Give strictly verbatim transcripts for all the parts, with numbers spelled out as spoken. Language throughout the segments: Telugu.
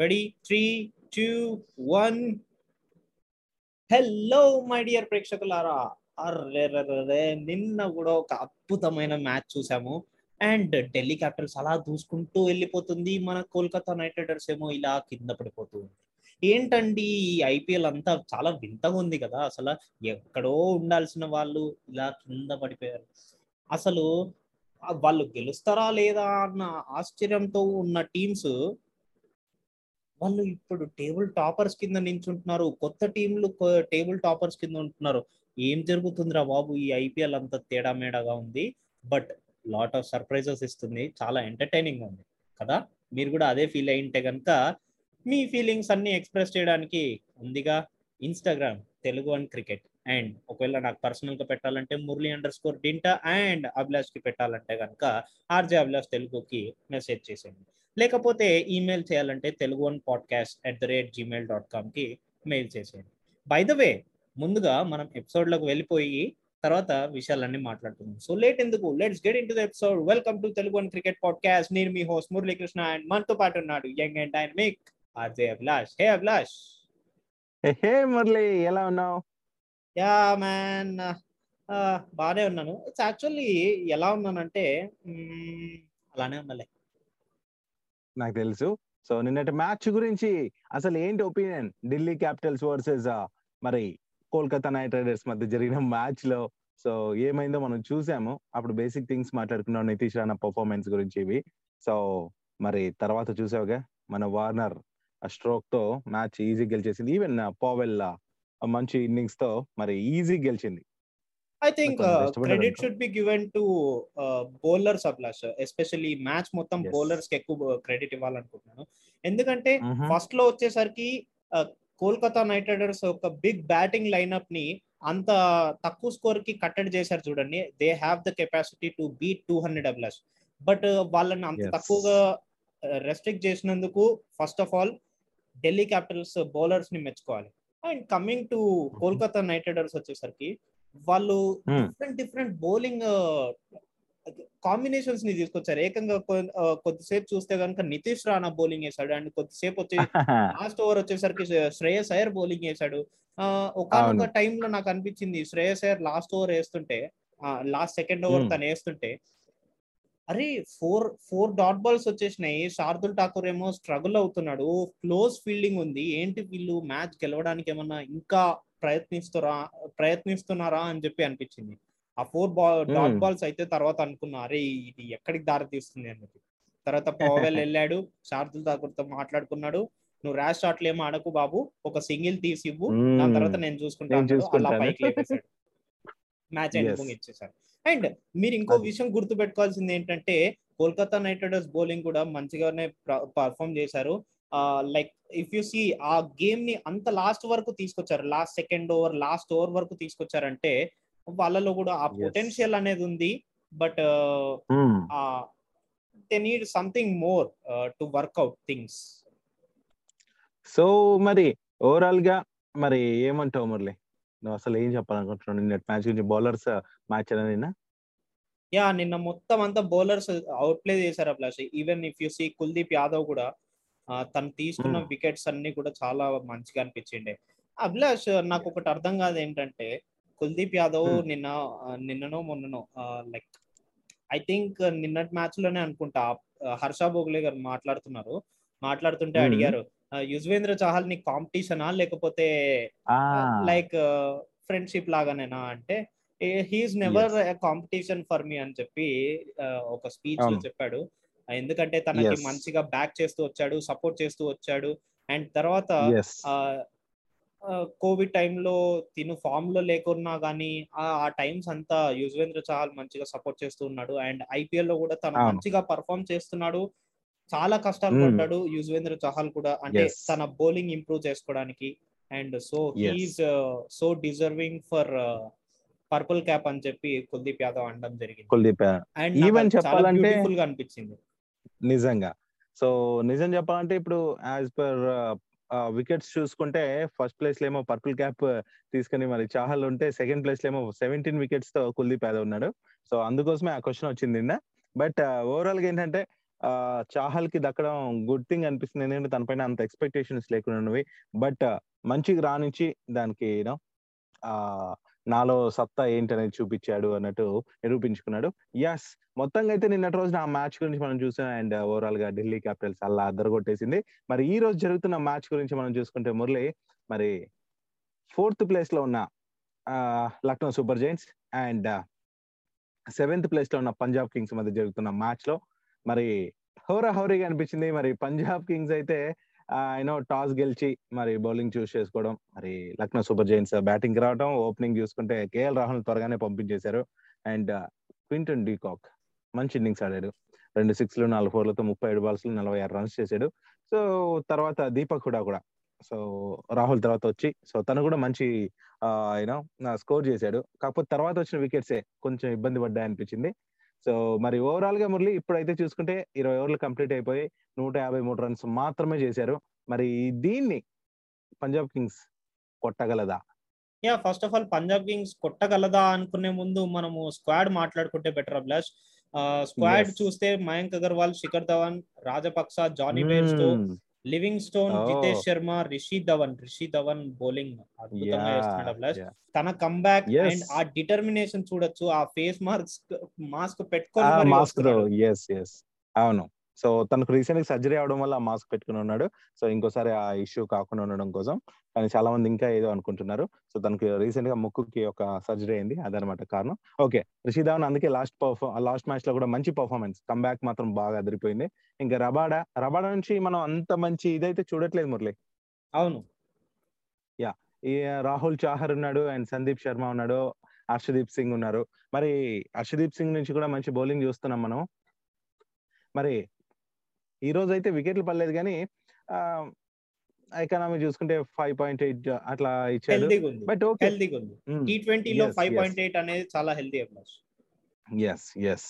Ready? Three, two, one. Hello my dear ప్రేక్షకులారా, అర్రే రే నిన్న కూడా ఒక అద్భుతమైన మ్యాచ్ చూసాము. అండ్ ఢిల్లీ క్యాపిటల్స్ అలా దూసుకుంటూ వెళ్ళిపోతుంది, మన కోల్కతా నైట్ రైడర్స్ ఏమో ఇలా కింద పడిపోతూ ఉంది. ఏంటండి ఈ ఐపీఎల్ అంతా చాలా వింతగా ఉంది కదా, అసలు ఎక్కడో ఉండాల్సిన వాళ్ళు ఇలా కింద పడిపోయారు. అసలు వాళ్ళు గెలుస్తారా లేదా అన్న ఆశ్చర్యంతో ఉన్న టీమ్స్ వాళ్ళు ఇప్పుడు టేబుల్ టాపర్స్ కింద నించుంటున్నారు, కొత్త టీంలు టేబుల్ టాపర్స్ కింద ఉంటున్నారు. ఏం జరుగుతుందిరా బాబు, ఈ ఐపీఎల్ అంతా తేడా మేడాగా ఉంది. బట్ లాట్ ఆఫ్ సర్ప్రైజెస్ ఇస్తుంది, చాలా ఎంటర్టైనింగ్ ఉంది కదా. మీరు కూడా అదే ఫీల్ అయింటే కనుక మీ ఫీలింగ్స్ అన్ని ఎక్స్ప్రెస్ చేయడానికి ఉందిగా Instagram Telugu and cricket. And ఒకవేళ నాకు పర్సనల్గా పెట్టాలంటే మురళీ అండర్ స్కోర్ డింటా అండ్ అభిలాష్కి పెట్టాలంటే కనుక ఆర్జే అభిలాష్ తెలుగుకి మెసేజ్ చేసేయండి. లేకపోతే ఈమెయిల్ చేయాలంటే Telugu one podcast at the rate gmail dot కామ్కి మెయిల్ చేసేయండి. బై ద వే, ముందుగా మనం ఎపిసోడ్లోకి వెళ్ళిపోయి తర్వాత విషయాలన్నీ మాట్లాడుతున్నాం. సో లేట్ ఎందుకు, let's get into the episode. Welcome to Telugu one cricket podcast. నేను మీ హోస్ట్ మురళీకృష్ణ అండ్ మనతో పాటు ఉన్నాడు young and dynamic RJ Abhilash. Hey Abhilash. Hey Murali, ఎలా ఉన్నావు? యా మ్యాన్, బాగానే ఉన్నాను. ఇట్స్ యాక్చువల్లీ ఎలా ఉన్నానంటే అలానే ఉన్నాలే. నాకు తెలుసు. సో నిన్నటి మ్యాచ్ గురించి అసలు ఏంటి ఒపీనియన్? ఢిల్లీ క్యాపిటల్స్ వర్సెస్ మరి కోల్కతా నైట్ రైడర్స్ మధ్య జరిగిన మ్యాచ్ లో సో ఏమైందో మనం చూసాము. అప్పుడు బేసిక్ థింగ్స్ మాట్లాడుకున్నాం, నితీష్ రాణా పర్ఫార్మెన్స్ గురించి ఇవి. సో మరి తర్వాత చూసావుగా మన వార్నర్ ఆ స్ట్రోక్ తో మ్యాచ్ ఈజీ గెలిచేసింది. ఈవెన్ పవెల్ మంచి ఇన్నింగ్స్ తో మరి ఈజీ గెలిచింది. I think uh, credit should be given to uh, bowlers, Ablash. Especially match మొత్తం బౌలర్స్ కి ఎక్కువ క్రెడిట్ ఇవ్వాలనుకుంటున్నాను. ఎందుకంటే ఫస్ట్ లో వచ్చేసరికి కోల్కతా నైట్ రైడర్స్ ఒక బిగ్ బ్యాటింగ్ లైన్అప్ ని అంత తక్కువ స్కోర్ కి కట్టడి చేశారు చూడండి. They have the capacity to beat two hundred, Ablash. But వాళ్ళని అంత తక్కువగా రెస్ట్రిక్ట్ చేసినందుకు first of all Delhi Capitals bowlers ని మెచ్చుకోవాలి. And coming to Kolkata Knight Riders వచ్చేసరికి వాళ్ళు డిఫరెంట్ డిఫరెంట్ బౌలింగ్ కాంబినేషన్స్ ని తీసుకొచ్చారు. ఏకంగా కొద్దిసేపు చూస్తే కనుక నితీష్ రాణా బౌలింగ్ వేసాడు, అండ్ కొద్దిసేపు వచ్చి లాస్ట్ ఓవర్ వచ్చేసరికి శ్రేయస్ అయ్యర్ బౌలింగ్ వేసాడు. ఒకనొక టైమ్ లో నాకు అనిపించింది శ్రేయస్ అయ్యర్ లాస్ట్ ఓవర్ వేస్తుంటే, లాస్ట్ సెకండ్ ఓవర్ తను వేస్తుంటే, అరే ఫోర్ ఫోర్ డాట్ బాల్స్ వచ్చేసినాయి, శార్దుల్ ఠాకూర్ ఏమో స్ట్రగుల్ అవుతున్నాడు, క్లోజ్ ఫీల్డింగ్ ఉంది, ఏంటి వీళ్ళు మ్యాచ్ గెలవడానికి ఏమన్నా ఇంకా ప్రయత్నిస్తురా ప్రయత్నిస్తున్నారా అని చెప్పి అనిపించింది. ఆ ఫోర్ బాల్ డాట్ బాల్స్ అయితే తర్వాత అనుకున్నా అరే ఇది ఎక్కడికి దారి తీస్తుంది అని చెప్పి. తర్వాత పవెల్ వెళ్ళాడు, శార్దుల్ ఠాకూర్ తో మాట్లాడుకున్నాడు, నువ్వు ర్యాష్ షాట్లు ఏమో ఆడకు బాబు, ఒక సింగిల్ తీసి ఇవ్వు, దాని తర్వాత నేను చూసుకుంటాను, అలా పైకి లేపేశాడు, మ్యాచ్ ఎండింగ్ ఇచ్చేసాడు. అండ్ మీరు ఇంకో విషయం గుర్తు పెట్టుకోవాల్సింది ఏంటంటే కోల్కతా నైట్ రైడర్స్ బౌలింగ్ కూడా మంచిగానే పర్ఫామ్ చేశారు. లైక్ ఇఫ్ యు సీ ఆ గేమ్ ని అంత లాస్ట్ వరకు తీసుకొచ్చారు, last second over last over వరకు తీసుకొచ్చారంటే వాళ్ళలో కూడా ఆ పొటెన్షియల్ అనేది ఉంది. But they need something more to work out things. So మరి ఓవరాల్ గా మరి ఏమంటావు మురళి, నువ్వు అసలు ఏం చెప్పాలనుకుంటున్నావు నిన్న మ్యాచ్ గురించి? బౌలర్స్ మ్యాచ్ అనేది నిన్న యా నిన్న మొత్తం అంతా బౌలర్స్ అవుట్ప్లే చేశారు Abhilash. Even if you see Kuldeep Yadav కూడా తను తీసుకున్న వికెట్స్ అన్ని కూడా చాలా మంచిగా అనిపించిండే. అభిలాష్ నాకు ఒకటి అర్థం కాదు ఏంటంటే కుల్దీప్ యాదవ్ నిన్న నిన్ననో మొన్ననో లైక్ ఐ థింక్ నిన్నటి మ్యాచ్ లోనే అనుకుంటా హర్ష భోగలే గారు మాట్లాడుతున్నారు, మాట్లాడుతుంటే అడిగారు యుజ్వేంద్ర చహల్ ని కాంపిటీషనా లేకపోతే లైక్ ఫ్రెండ్షిప్ లాగానేనా అంటే, he's never competition for me అని చెప్పి ఒక స్పీచ్ లో చెప్పాడు. ఎందుకంటే తనకి మంచిగా బ్యాక్ చేస్తూ వచ్చాడు, సపోర్ట్ చేస్తూ వచ్చాడు. అండ్ తర్వాత కోవిడ్ టైంలో తిను ఫామ్ లో లేకున్నా గానీ ఆ టైమ్స్ అంతా యుజ్వేంద్ర చహల్ మంచిగా సపోర్ట్ చేస్తూ ఉన్నాడు. అండ్ ఐపీఎల్ లో కూడా తను మంచిగా పర్ఫామ్ చేస్తున్నాడు, చాలా కష్టాలు పడ్డాడు యుజ్వేంద్ర చహల్ కూడా, అంటే తన బౌలింగ్ ఇంప్రూవ్ చేసుకోవడానికి. And so he's so deserving for purple cap అని చెప్పి కుల్దీప్ యాదవ్ అనడం జరిగింది. కుల్దీప్ యాదవ్ బ్యూటిఫుల్ గా అనిపించింది నిజంగా. సో నిజం చెప్పాలంటే ఇప్పుడు యాజ్ పర్ వికెట్స్ చూసుకుంటే ఫస్ట్ ప్లేస్ లో ఏమో పర్పుల్ క్యాప్ తీసుకుని మరి చాహల్ ఉంటే, సెకండ్ ప్లేస్ లో ఏమో సెవెంటీన్ వికెట్స్ తో కుల్దీప్ యాదవ్ ఉన్నాడు. సో అందుకోసమే ఆ క్వశ్చన్ వచ్చింది నిన్న. బట్ ఓవరాల్ గా ఏంటంటే చాహల్ కి దక్కడం గుడ్ థింగ్ అనిపిస్తుంది, ఎందుకంటే తన పైన అంత ఎక్స్పెక్టేషన్స్ లేకుండా ఉన్నవి. బట్ మంచిగా రానిచ్చి దానికి యూనో ఆ నాలో సత్తా ఏంటనేది చూపించాడు అన్నట్టు నిరూపించుకున్నాడు. యస్, మొత్తంగా అయితే నిన్నటి రోజున ఆ మ్యాచ్ గురించి మనం చూసాం. అండ్ ఓవరాల్ గా ఢిల్లీ క్యాపిటల్స్ అలా అదరగొట్టేసింది. మరి ఈ రోజు జరుగుతున్న మ్యాచ్ గురించి మనం చూసుకుంటే మురళి, మరి ఫోర్త్ ప్లేస్ లో ఉన్న Lucknow super Giants and seventh place లో ఉన్న పంజాబ్ కింగ్స్ మధ్య జరుగుతున్న మ్యాచ్ లో మరి హోరా హోరీగా అనిపించింది. మరి పంజాబ్ కింగ్స్ అయితే యూనో టాస్ గెలిచి మరి బౌలింగ్ చూస్ చేసుకోవడం, మరి లక్నో సూపర్ జైంట్స్ బ్యాటింగ్ రావడం, ఓపెనింగ్ చూసుకుంటే కేఎల్ రాహుల్ త్వరగానే పంపించేశారు. అండ్ క్వింటన్ డి కాక్ మంచి ఇన్నింగ్స్ ఆడాడు, రెండు సిక్స్లు నాలుగు ఫోర్లతో ముప్పై ఏడు బాల్స్ లో నలభై ఆరు రన్స్ చేశాడు. సో తర్వాత దీపక్ హూడా కూడా సో రాహుల్ తర్వాత వచ్చి సో తను కూడా మంచి యూనో స్కోర్ చేశాడు. కాకపోతే తర్వాత వచ్చిన వికెట్సే కొంచెం ఇబ్బంది పడ్డా అనిపించింది. సో మరి ఓవరాల్ గా మురళి ఇప్పుడైతే చూసుకుంటే ఇరవై ఓవర్లు కంప్లీట్ అయిపోయి నూట యాభై మూడు రన్స్ మాత్రమే చేశారు. మరి దీన్ని పంజాబ్ కింగ్స్ కొట్టగలదా? Yeah, first of all Punjab Kings కొట్టగలదా అనుకునే ముందు మనము స్క్వాడ్ మాట్లాడుకుంటే బెటర్. అభిలాష్ స్క్వాడ్ చూస్తే Mayank Agarwal, Shikhar Dhawan, Rajapaksa, Jonny Bairstow, Livingstone, Jitesh Sharma, Rishi Dhawan. Rishi Dhawan bowling అద్భుతంగా చేస్తున్నాడు. ప్లస్ తన కంబ్యాక్ అండ్ ఆ డిటర్మినేషన్ చూడొచ్చు, ఆ ఫేస్ మాస్క్ మాస్క్ పెట్టుకొని. అవును, సో తనకు రీసెంట్ గా సర్జరీ అవడం వల్ల మాస్క్ పెట్టుకుని ఉన్నాడు. సో ఇంకోసారి ఆ ఇష్యూ కాకుండా ఉండడం కోసం, కానీ చాలా మంది ఇంకా ఏదో అనుకుంటున్నారు. సో తనకు రీసెంట్ గా ముక్కుకి ఒక సర్జరీ అయింది, అదనమాట కారణం. ఓకే, రిషి ధావన్ అందుకే లాస్ట్ పర్ఫార్ లాస్ట్ మ్యాచ్ లో కూడా మంచి పర్ఫార్మెన్స్, కంబ్యాక్ మాత్రం బాగా అదిరిపోయింది. ఇంకా రబాడా రబాడా నుంచి మనం అంత మంచి ఇదైతే చూడట్లేదు మురళి. అవును, యా, రాహుల్ చాహర్ ఉన్నాడు అండ్ సందీప్ శర్మ ఉన్నాడు, హర్షదీప్ సింగ్ ఉన్నారు. మరి హర్షదీప్ సింగ్ నుంచి కూడా మంచి బౌలింగ్ చూస్తున్నాం మనం. మరి ఈ రోజు అయితే వికెట్లు పడలేదు, కానీ ఎకానమీ చూసుకుంటే ఫైవ్ పాయింట్ ఎయిట్ అట్లా ఇచ్చాడు. బట్ ఓకే, టీ ట్వంటీలో ఫైవ్ పాయింట్ ఎయిట్ అనేది చాలా healthy. yes yes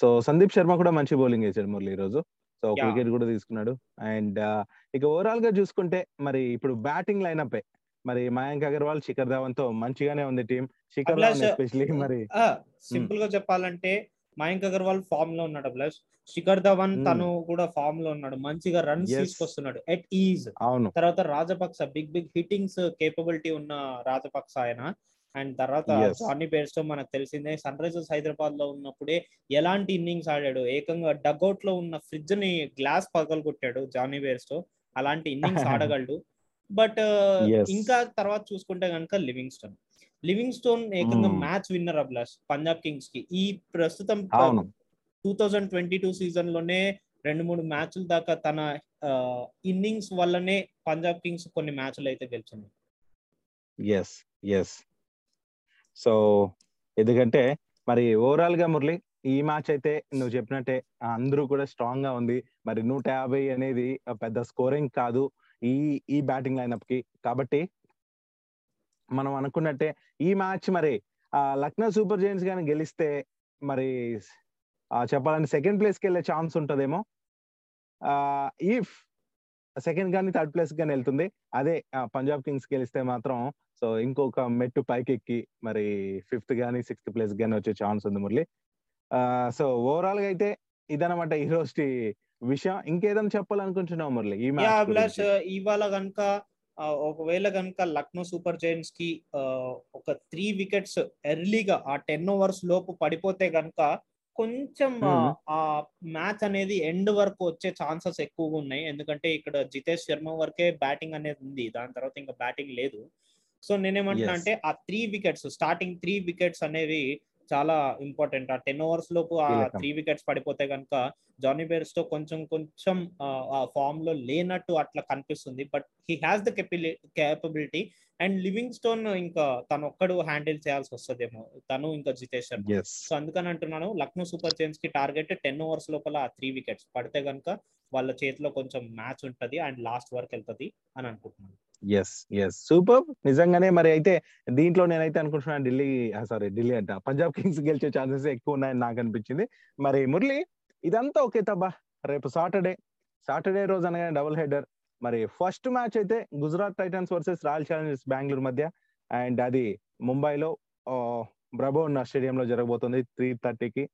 so Sandeep Sharma కూడా మంచి బౌలింగ్ వేశాడు మురళి ఈ రోజు. సో ఒక వికెట్ కూడా తీసుకున్నాడు. అండ్ ఇక ఓవరాల్ గా చూసుకుంటే మరి ఇప్పుడు బ్యాటింగ్ లైనప్ మరి మయాంక్ అగర్వాల్, శిఖర్ ధావన్ తో మంచిగానే ఉంది టీం. శిఖర్ ధావన్ ఎస్పెషల్లీ మరి సింపుల్ గా చెప్పాలంటే మయాంక్ అగర్వాల్ ఫామ్ లో ఉన్నాడు. ప్లస్ శిఖర్ ధవన్ తను కూడా ఫామ్ లో ఉన్నాడు, మంచిగా రన్స్ తీసుకొస్తున్నాడు ఎట్ ఈజ్. తర్వాత Rajapaksa big big hittings capability ఉన్న రాజపక్స ఆయన. అండ్ తర్వాత జానీ బేర్స్టో మనకు తెలిసిందే, సన్ రైజర్స్ హైదరాబాద్ లో ఉన్నప్పుడే ఎలాంటి ఇన్నింగ్స్ ఆడాడు. ఏకంగా డగ్అవుట్ లో ఉన్న ఫ్రిడ్జ్ ని గ్లాస్ పగలు కొట్టాడు జానీ బేర్స్టో, అలాంటి ఇన్నింగ్స్ ఆడగలడు. బట్ ఇంకా తర్వాత చూసుకుంటే కనుక లివింగ్స్టోన్ లివింగ్స్టోన్ ఏకంగా match winner Abhilash Punjab Kings కి. ఈ ప్రస్తుతం two thousand twenty two season లోనే రెండు మూడు మ్యాచ్ల దాకా తన ఇన్నింగ్స్ వల్లనే పంజాబ్ కింగ్స్ కొన్ని మ్యాచ్లు అయితే గెలిచింది. ఎస్ ఎస్ సో ఎందుకంటే మరి ఓవరాల్ గా మురళి ఈ మ్యాచ్ అయితే నువ్వు చెప్పినట్టే అందరూ కూడా స్ట్రాంగ్ గా ఉంది. మరి నూట యాభై అనేది పెద్ద స్కోరింగ్ కాదు ఈ ఈ బ్యాటింగ్ లైనప్ కి, కాబట్టి మనం అనుకున్నట్టే ఈ మ్యాచ్ మరి లక్నో సూపర్ జైంట్స్ కానీ గెలిస్తే మరి చెప్పాలంటే సెకండ్ ప్లేస్కి వెళ్ళే ఛాన్స్ ఉంటుందేమో. ఇఫ్ సెకండ్ కానీ థర్డ్ ప్లేస్ కానీ వెళ్తుంది. అదే పంజాబ్ కింగ్స్ గెలిస్తే మాత్రం సో ఇంకొక మెట్టు పైకి ఎక్కి మరి ఫిఫ్త్ కానీ సిక్స్త్ ప్లేస్ కానీ వచ్చే ఛాన్స్ ఉంది మురళి. సో ఓవరాల్ గా అయితే ఇదనమాట ఈ రోజు విషయం. ఇంకేదైనా చెప్పాలనుకుంటున్నావు మురళి? ఈ మ్యాచ్ ఇవాళ కనుక ఒకవేళ కనుక లక్నో సూపర్ జైంట్స్ కి ఒక త్రీ వికెట్స్ ఎర్లీగా ఆ టెన్ ఓవర్స్ లోపు పడిపోతే కనుక కొంచెం ఆ మ్యాచ్ అనేది ఎండ్ వరకు వచ్చే ఛాన్సెస్ ఎక్కువగా ఉన్నాయి. ఎందుకంటే ఇక్కడ జితేష్ శర్మ వరకే బ్యాటింగ్ అనేది ఉంది, దాని తర్వాత ఇంకా బ్యాటింగ్ లేదు. సో నేనేమంటున్నా అంటే ఆ three wickets starting three wickets అనేవి చాలా ఇంపార్టెంట్. ఆ టెన్ ఓవర్స్ లోపు ఆ త్రీ వికెట్స్ పడిపోతే కనుక జానీ బేర్స్టో కొంచెం కొంచెం ఆ ఫామ్ లో లేనట్టు అట్లా కనిపిస్తుంది. But he has the capability. And Livingstone ఇంకా తను ఒక్కడు హ్యాండిల్ చేయాల్సి వస్తుందేమో, తను ఇంకా జితేష్ శర్మ. సో అందుకని అంటున్నాను లక్నో సూపర్ జైంట్స్ కి టార్గెట్ టెన్ ఓవర్స్ లోపల ఆ త్రీ వికెట్స్ పడితే కనుక వాళ్ళ చేతిలో కొంచెం మ్యాచ్ ఉంటది అండ్ లాస్ట్ వరకు వెళ్తుంది అని అనుకుంటున్నాను. Yes yes super. నిజంగానే మరి అయితే దీంట్లో నేనైతే అనుకుంటున్నాను ఢిల్లీ సారీ ఢిల్లీ అంట పంజాబ్ కింగ్స్ గెలిచే ఛాన్సెస్ ఎక్కువ ఉన్నాయని నాకు అనిపించింది. మరి మురళి ఇదంతా ఓకే తబ్బా, రేపు సాటర్డే సాటర్డే రోజు అనగానే డబుల్ హెడర్. మరి ఫస్ట్ మ్యాచ్ అయితే Gujarat Titans versus royal Challengers Bengaluru మధ్య, అండ్ అది ముంబైలో బ్రబోన్ స్టేడియంలో జరగబోతుంది త్రీ థర్టీకి.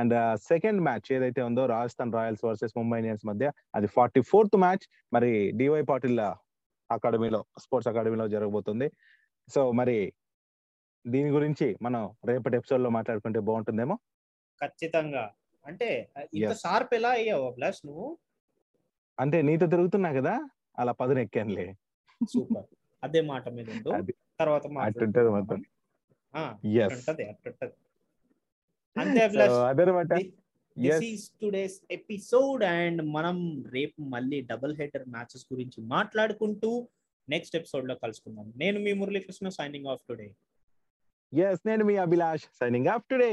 అండ్ సెకండ్ మ్యాచ్ ఏదైతే ఉందో Rajasthan Royals versus Mumbai Indians మధ్య, అది ఫార్టీ ఫోర్త్ మ్యాచ్ మరి డివై పాటిల్ అకాడమీలో, స్పోర్ట్స్ అకాడమీలో జరగబోతుంది. సో మరి దీని గురించి మనం రేపటి ఎపిసోడ్ లో మాట్లాడుకుంటే బాగుంటుందేమో. ఖచ్చితంగా. అంటే షార్ప్ ఎలా అయ్యావు ప్లస్ నువ్వు, అంటే నీతో తిరుగుతున్నా కదా అలా పదును ఎక్కానులే. సూపర్, అదే మాట మీద తర్వాత మనం రేపు మళ్ళీ డబుల్ హెడర్ మ్యాచెస్ గురించి మాట్లాడుకుంటూ నెక్స్ట్ ఎపిసోడ్ లో కలుసుకుందాం. నేను మీ Muralikrishna signing off today. Yes, నేను మీ అభిలాష్ సైనింగ్ ఆఫ్ టుడే.